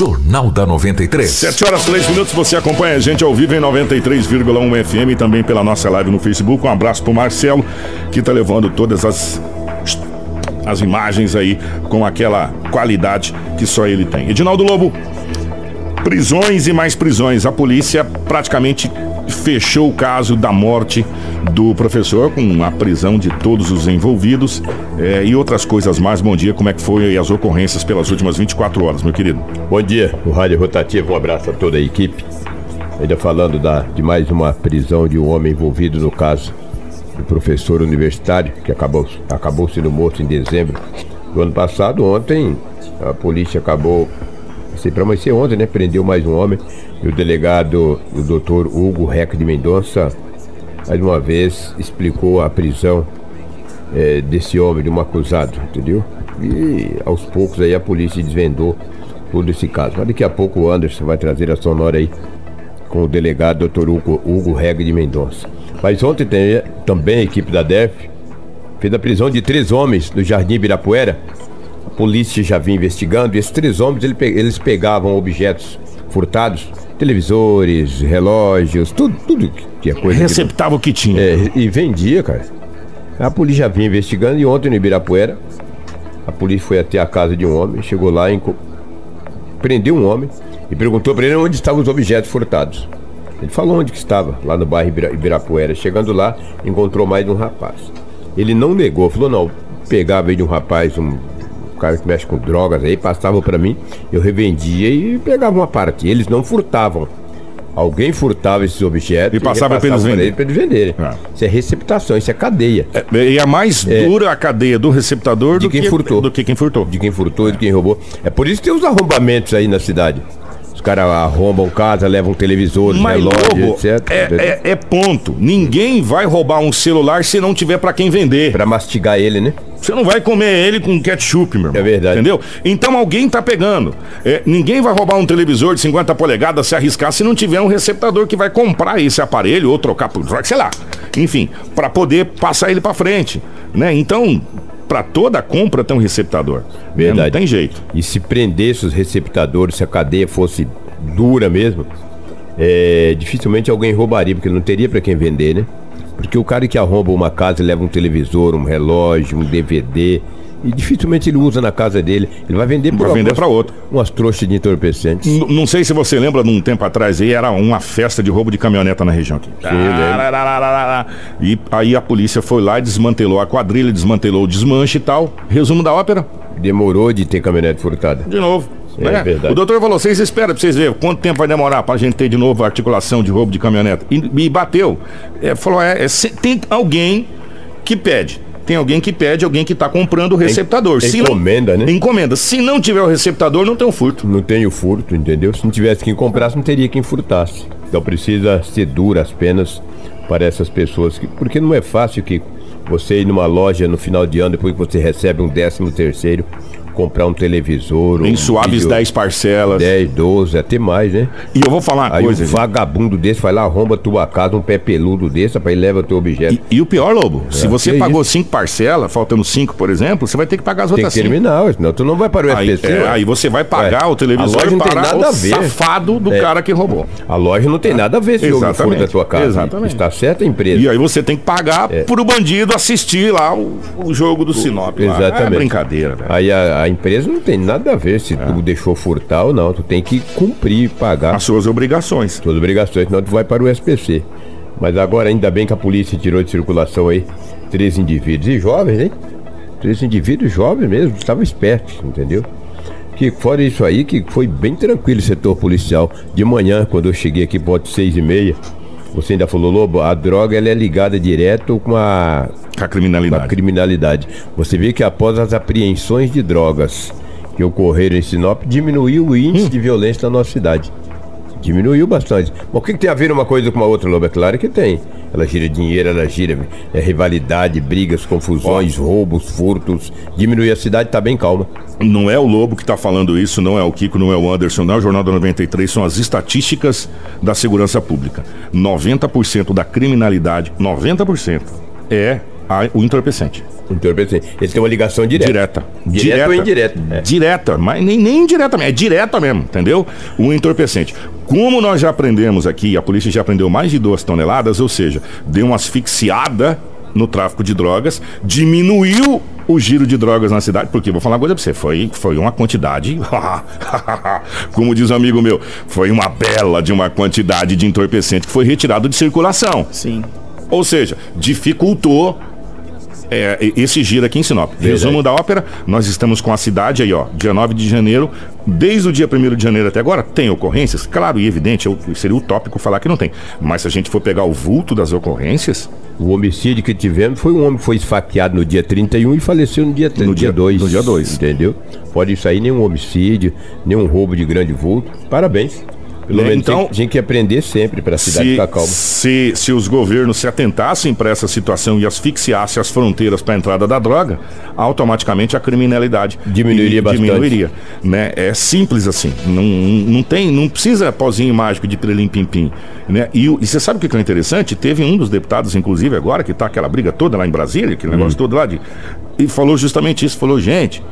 Jornal da 93. 7h03, você acompanha a gente ao vivo em 93,1 FM e também pela nossa live no Facebook. Um abraço pro Marcelo, que tá levando todas as imagens aí com aquela qualidade que só ele tem. Edinaldo Lobo, prisões e mais prisões. A polícia praticamente fechou o caso da morte do professor, com a prisão de todos os envolvidos e outras coisas mais. Bom dia, como é que foi as ocorrências pelas últimas 24 horas, meu querido? Bom dia, o Rádio Rotativo, um abraço a toda a equipe. Ainda falando de mais uma prisão de um homem envolvido no caso do professor universitário, que acabou sendo morto em dezembro do ano passado. Ontem a polícia acabou, sei para amanhecer ontem, né? Prendeu mais um homem, e o delegado, o doutor Hugo Reque de Mendonça, mais uma vez explicou a prisão desse homem, de um acusado, entendeu? E aos poucos aí a polícia desvendou todo esse caso. Mas daqui a pouco o Anderson vai trazer a sonora aí com o delegado doutor Hugo Reque de Mendonça. Mas ontem também a equipe da DEF fez a prisão de 3 homens no Jardim Birapuera. A polícia já vinha investigando, e esses 3 homens eles pegavam objetos furtados, televisores, relógios, tudo que é coisa. Receptava o que tinha. E vendia, cara. A polícia já vinha investigando, e ontem no Ibirapuera a polícia foi até a casa de um homem, chegou lá e prendeu um homem e perguntou para ele onde estavam os objetos furtados. Ele falou onde que estava, lá no bairro Ibirapuera. Chegando lá, encontrou mais um rapaz. Ele não negou, falou não, pegava aí de um rapaz, cara que mexe com drogas aí, passavam para mim, eu revendia e pegava uma parte. Eles não furtavam. Alguém furtava esses objetos e passava para eles venderem. Isso é receptação, isso é cadeia. E é mais dura a cadeia do receptador de quem furtou. Do que quem furtou. De quem furtou e de quem roubou. É por isso que tem os arrombamentos aí na cidade. Os caras arrombam casa, levam televisor, relógio, etc. É ponto. Ninguém vai roubar um celular se não tiver pra quem vender. Pra mastigar ele, né? Você não vai comer ele com ketchup, meu irmão. É verdade. Entendeu? Então alguém tá pegando. Ninguém vai roubar um televisor de 50 polegadas, se arriscar, se não tiver um receptador que vai comprar esse aparelho ou trocar por droga, sei lá. Enfim, pra poder passar ele pra frente, né? Então, para toda compra tem um receptador. Verdade. Não tem jeito. E se prendesse os receptadores, se a cadeia fosse dura mesmo, dificilmente alguém roubaria, porque não teria para quem vender, né? Porque o cara que arromba uma casa, leva um televisor, um relógio, um DVD, e dificilmente ele usa na casa dele. Ele vai vender para outro. Umas trouxas de entorpecentes. Não sei se você lembra, num tempo atrás aí, era uma festa de roubo de caminhoneta na região aqui. E aí a polícia foi lá e desmantelou a quadrilha, desmantelou o desmanche e tal. Resumo da ópera? Demorou de ter caminhonete furtada. De novo. É verdade. O doutor falou, vocês esperam pra vocês verem quanto tempo vai demorar pra gente ter de novo a articulação de roubo de caminhoneta. E bateu. Falou, tem alguém que pede. Tem alguém que pede, alguém que está comprando o receptador. Encomenda, né? Encomenda. Se não tiver o receptador, não tem o furto. Não tem o furto, entendeu? Se não tivesse quem comprasse, não teria quem furtasse. Então precisa ser duras as penas para essas pessoas. Porque não é fácil que você ir numa loja no final de ano, depois que você recebe um 13º, comprar um televisor. Em suaves 10 parcelas. 10, 12, até mais, né? E eu vou falar uma coisa. Aí um vagabundo desse vai lá, arromba tua casa, um pé peludo desse, rapaz, e leva teu objeto. E o pior, Lobo, se você pagou 5 parcelas, faltando 5, por exemplo, você vai ter que pagar as outras 5. Tem que terminar, senão tu não vai para o SPC. Aí você vai pagar o televisor e parar o safado do cara que roubou. A loja não tem nada a ver se houve furto da tua casa. Exatamente. Está certa a empresa. E aí você tem que pagar pro bandido assistir lá o jogo do Sinop. Exatamente. É brincadeira, velho. Aí a empresa não tem nada a ver se tu deixou furtar ou não. Tu tem que cumprir, pagar as suas obrigações. Suas obrigações, senão tu vai para o SPC. Mas agora ainda bem que a polícia tirou de circulação aí 3 indivíduos, e jovens, hein? 3 indivíduos jovens mesmo, estavam espertos, entendeu? Que fora isso aí, que foi bem tranquilo o setor policial. De manhã, quando eu cheguei aqui, por 6h30, você ainda falou, Lobo, a droga ela é ligada direto com a criminalidade. Com a criminalidade. Você vê que após as apreensões de drogas que ocorreram em Sinop, diminuiu o índice de violência na nossa cidade. Diminuiu bastante. Mas o que tem a ver uma coisa com a outra, Lobo? É claro que tem. Ela gira dinheiro, ela gira rivalidade, brigas, confusões, roubos, furtos. Diminuir a cidade, está bem calma. Não é o Lobo que está falando isso, não é o Kiko, não é o Anderson, não é o Jornal da 93, são as estatísticas da segurança pública. 90% da criminalidade, 90% o entorpecente. Ele tem uma ligação direta. Direta ou indireta? É. Direta, mas nem indireta mesmo, é direta mesmo, entendeu? O entorpecente. Como nós já aprendemos aqui, a polícia já prendeu mais de 2 toneladas, ou seja, deu uma asfixiada no tráfico de drogas, diminuiu o giro de drogas na cidade, porque, vou falar uma coisa pra você, foi uma quantidade, como diz um amigo meu, foi uma bela de uma quantidade de entorpecente que foi retirado de circulação. Sim. Ou seja, dificultou esse giro aqui em Sinop. Resumo da ópera, nós estamos com a cidade aí, ó, dia 9 de janeiro, desde o dia 1º de janeiro até agora, tem ocorrências? Claro e evidente, seria utópico falar que não tem, mas se a gente for pegar o vulto das ocorrências... O homicídio que tivemos foi um homem que foi esfaqueado no dia 31 e faleceu no dia 2. No dia 2. Entendeu? Pode sair nenhum homicídio, nenhum roubo de grande vulto. Parabéns. Pelo menos então, tem que aprender sempre para a cidade ficar calma. Se os governos se atentassem para essa situação e asfixiassem as fronteiras para a entrada da droga, automaticamente a criminalidade diminuiria bastante. Diminuiria, né? É simples assim. Não precisa pauzinho mágico de pirlim-pim-pim, né? E você sabe o que é interessante? Teve um dos deputados, inclusive agora, que está aquela briga toda lá em Brasília, aquele negócio todo lá, e falou justamente isso, falou, gente...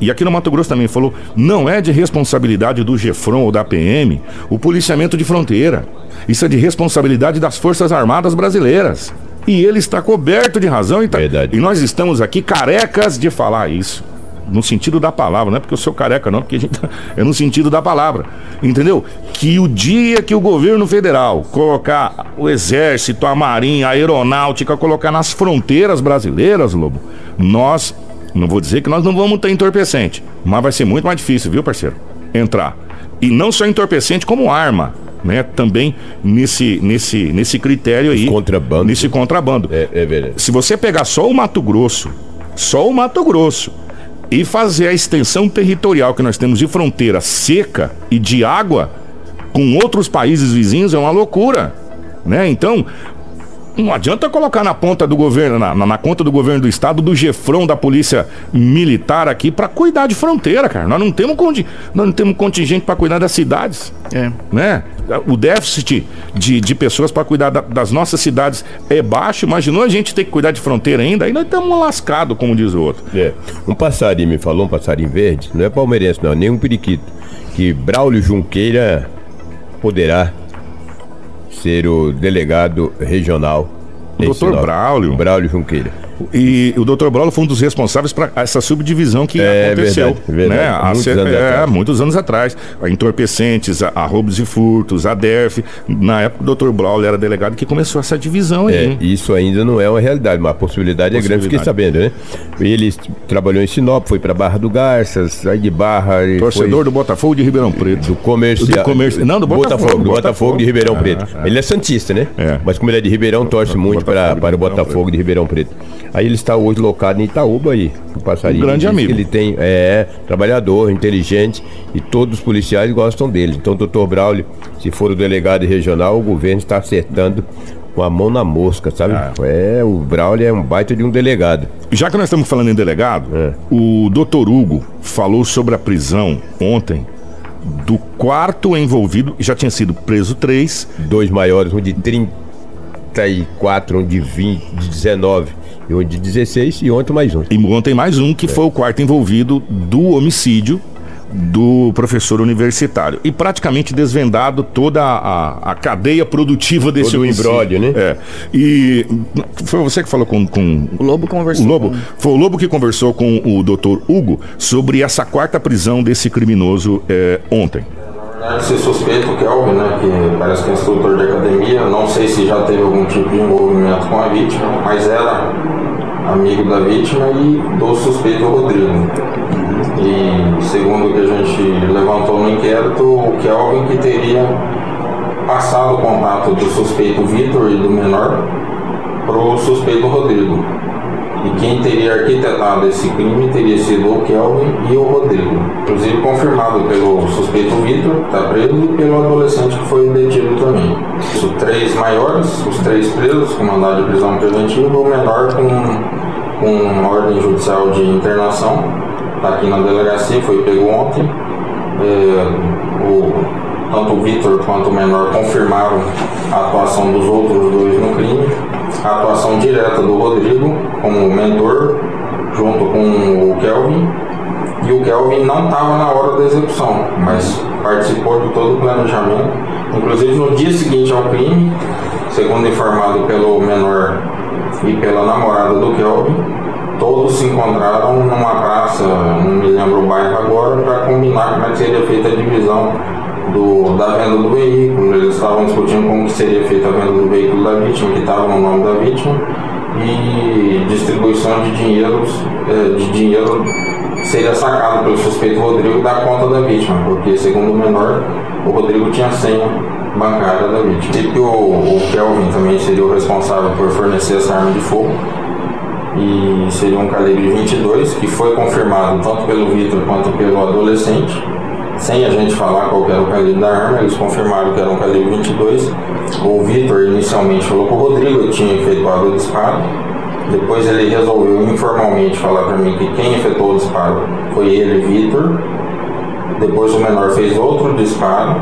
E aqui no Mato Grosso também falou, não é de responsabilidade do GEFRON ou da PM o policiamento de fronteira. Isso é de responsabilidade das Forças Armadas Brasileiras. E ele está coberto de razão. E nós estamos aqui carecas de falar isso. No sentido da palavra, não é porque eu sou careca não, porque a gente é no sentido da palavra, entendeu? Que o dia que o governo federal colocar o exército, a marinha, a aeronáutica, colocar nas fronteiras brasileiras, Lobo, nós... Não vou dizer que nós não vamos ter entorpecente, mas vai ser muito mais difícil, viu, parceiro? Entrar. E não só entorpecente, como arma, né? Também nesse critério aí. Contrabando. Nesse contrabando. É verdade. Se você pegar só o Mato Grosso, e fazer a extensão territorial que nós temos de fronteira seca e de água com outros países vizinhos, é uma loucura, né? Então... Não adianta colocar na ponta do governo, na conta do governo do estado, do GEFRON, da polícia militar aqui, pra cuidar de fronteira, cara. Nós não temos contingente pra cuidar das cidades. É. Né? O déficit de pessoas pra cuidar das nossas cidades é baixo. Imaginou a gente ter que cuidar de fronteira ainda? Aí nós estamos lascados, como diz o outro. É. Um passarinho me falou, um passarinho verde, não é palmeirense não, nem um periquito, que Bráulio Junqueira poderá ser o delegado regional. O Dr. Bráulio Junqueira. E o Dr. Bráulio foi um dos responsáveis para essa subdivisão que aconteceu. Verdade. Né? Muitos anos atrás. A entorpecentes, a roubos e furtos, a DEF. Na época o Dr. Bráulio era delegado que começou essa divisão aí. Isso ainda não é uma realidade, mas a possibilidade é grande, fiquei sabendo, né? Ele trabalhou em Sinop, foi para Barra do Garças, aí de Barra. Torcedor do Botafogo de Ribeirão Preto. Não, do Botafogo. Do Botafogo de Ribeirão Preto. Ele é santista, né? É. Mas como ele é de Ribeirão, torce muito para o Botafogo de Ribeirão Preto. Aí ele está hoje locado em Itaúba aí, o passarinho. Um grande amigo. Ele tem, trabalhador, inteligente, e todos os policiais gostam dele. Então, doutor Bráulio, se for o delegado regional, o governo está acertando com a mão na mosca, sabe? O Bráulio é um baita de um delegado. Já que nós estamos falando em delegado, o doutor Hugo falou sobre a prisão ontem do 4º envolvido, já tinha sido preso 3. 2 maiores, um de 34, um de 20, de 19. E um de 16 e ontem mais um. E ontem mais um, que foi o 4º envolvido do homicídio do professor universitário. E praticamente desvendado toda a cadeia produtiva desse homicídio. Todo o imbróglio, né? É. E foi você que falou com... O Lobo conversou. Foi o Lobo que conversou com o doutor Hugo sobre essa 4ª prisão desse criminoso ontem. Esse suspeito, Kelvin, né, que parece que é instrutor de academia, não sei se já teve algum tipo de envolvimento com a vítima, mas era amigo da vítima e do suspeito Rodrigo. E segundo o que a gente levantou no inquérito, o Kelvin que teria passado o contato do suspeito Vitor e do menor para o suspeito Rodrigo. E quem teria arquitetado esse crime teria sido o Kelvin e o Rodrigo. Inclusive confirmado pelo suspeito Vitor, que está preso, e pelo adolescente que foi detido também. Os 3 maiores, os 3 presos com mandado de prisão preventiva, o menor com ordem judicial de internação, está aqui na delegacia, foi pego ontem. Tanto o Vitor quanto o menor confirmaram a atuação dos outros 2 no crime. a atuação direta do Rodrigo como mentor, junto com o Kelvin, e o Kelvin não estava na hora da execução, mas participou de todo o planejamento, inclusive no dia seguinte ao crime, segundo informado pelo menor e pela namorada do Kelvin, todos se encontraram numa praça, não me lembro o bairro agora, para combinar como é que seria feita a divisão da venda do veículo. Eles estavam discutindo como que seria feita a venda do veículo da vítima, que estava no nome da vítima, e distribuição de dinheiro seria sacado pelo suspeito Rodrigo da conta da vítima, porque, segundo o menor, o Rodrigo tinha senha bancária da vítima. E o Kelvin também seria o responsável por fornecer essa arma de fogo, e seria um calibre 22, que foi confirmado tanto pelo Vitor quanto pelo adolescente. Sem a gente falar qual era o calibre da arma, eles confirmaram que era um calibre 22. O Vitor inicialmente falou que o Rodrigo tinha efetuado o disparo. Depois ele resolveu informalmente falar para mim que quem efetuou o disparo foi ele, Vitor. Depois o menor fez outro disparo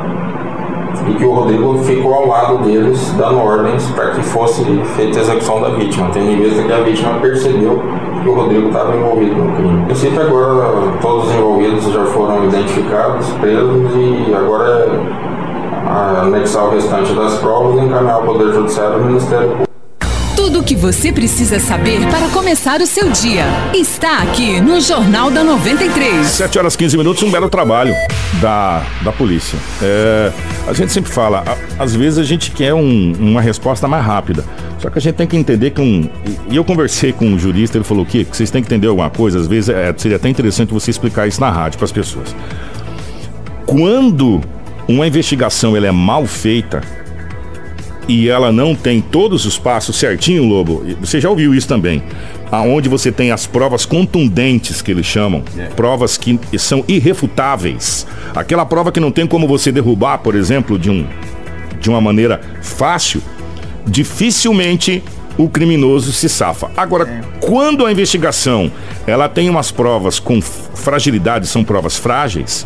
e que o Rodrigo ficou ao lado deles, dando ordens para que fosse feita a execução da vítima, tendo em vista que a vítima percebeu que o Rodrigo estava envolvido no crime. No princípio, agora todos os envolvidos já foram identificados, presos, e agora é anexar o restante das provas e encaminhar ao Poder Judiciário e ao Ministério Público. Tudo o que você precisa saber para começar o seu dia está aqui no Jornal da 93. 7 horas 15 minutos, um belo trabalho da polícia. A gente sempre fala, às vezes a gente quer uma resposta mais rápida, só que a gente tem que entender que E eu conversei com um jurista, ele falou que vocês têm que entender alguma coisa, às vezes seria até interessante você explicar isso na rádio para as pessoas. Quando uma investigação ela é mal feita e ela não tem todos os passos certinho, Lobo, você já ouviu isso também, aonde você tem as provas contundentes, que eles chamam, provas que são irrefutáveis. Aquela prova que não tem como você derrubar, por exemplo, de uma maneira fácil, dificilmente o criminoso se safa. Agora, quando a investigação ela tem umas provas com fragilidade, são provas frágeis,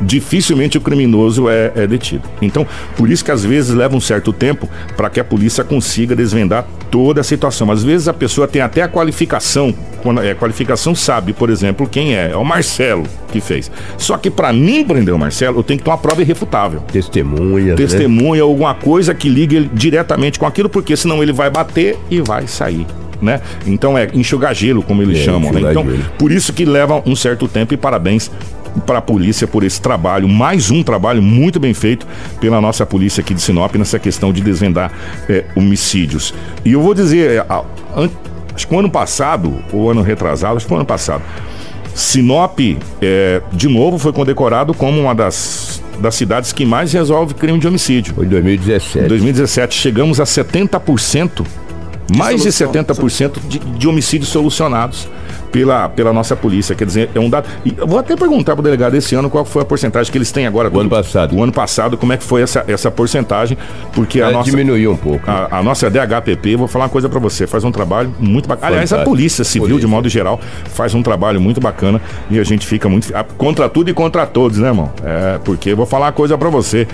dificilmente o criminoso é detido. Então, por isso que às vezes leva um certo tempo para que a polícia consiga desvendar toda a situação. Às vezes a pessoa tem até a qualificação, quando a qualificação sabe, por exemplo, quem é o Marcelo que fez. Só que para mim prender o Marcelo, eu tenho que ter uma prova irrefutável. Testemunha, né? Alguma coisa que ligue ele diretamente com aquilo, porque senão ele vai bater e vai sair, né? Então é enxugar gelo, como eles chamam, né? Então, por isso que leva um certo tempo, e parabéns para a polícia por esse trabalho, mais um trabalho muito bem feito pela nossa polícia aqui de Sinop nessa questão de desvendar homicídios. E eu vou dizer, acho que o ano passado, ou ano retrasado, acho que foi o ano passado, Sinop de novo foi condecorado como uma das cidades que mais resolve crime de homicídio. Foi em 2017. Em 2017 chegamos a 70%, mais de 70% de homicídios solucionados pela nossa polícia. Quer dizer, é um dado. E eu vou até perguntar pro delegado esse ano qual foi a porcentagem que eles têm agora. O ano passado, como é que foi essa porcentagem? Porque a nossa diminuiu um pouco. A nossa DHPP, vou falar uma coisa para você, faz um trabalho muito bacana. Fantástico. Aliás, a polícia civil, de modo geral, faz um trabalho muito bacana, e a gente fica muito contra tudo e contra todos, né, irmão? Porque vou falar uma coisa para você.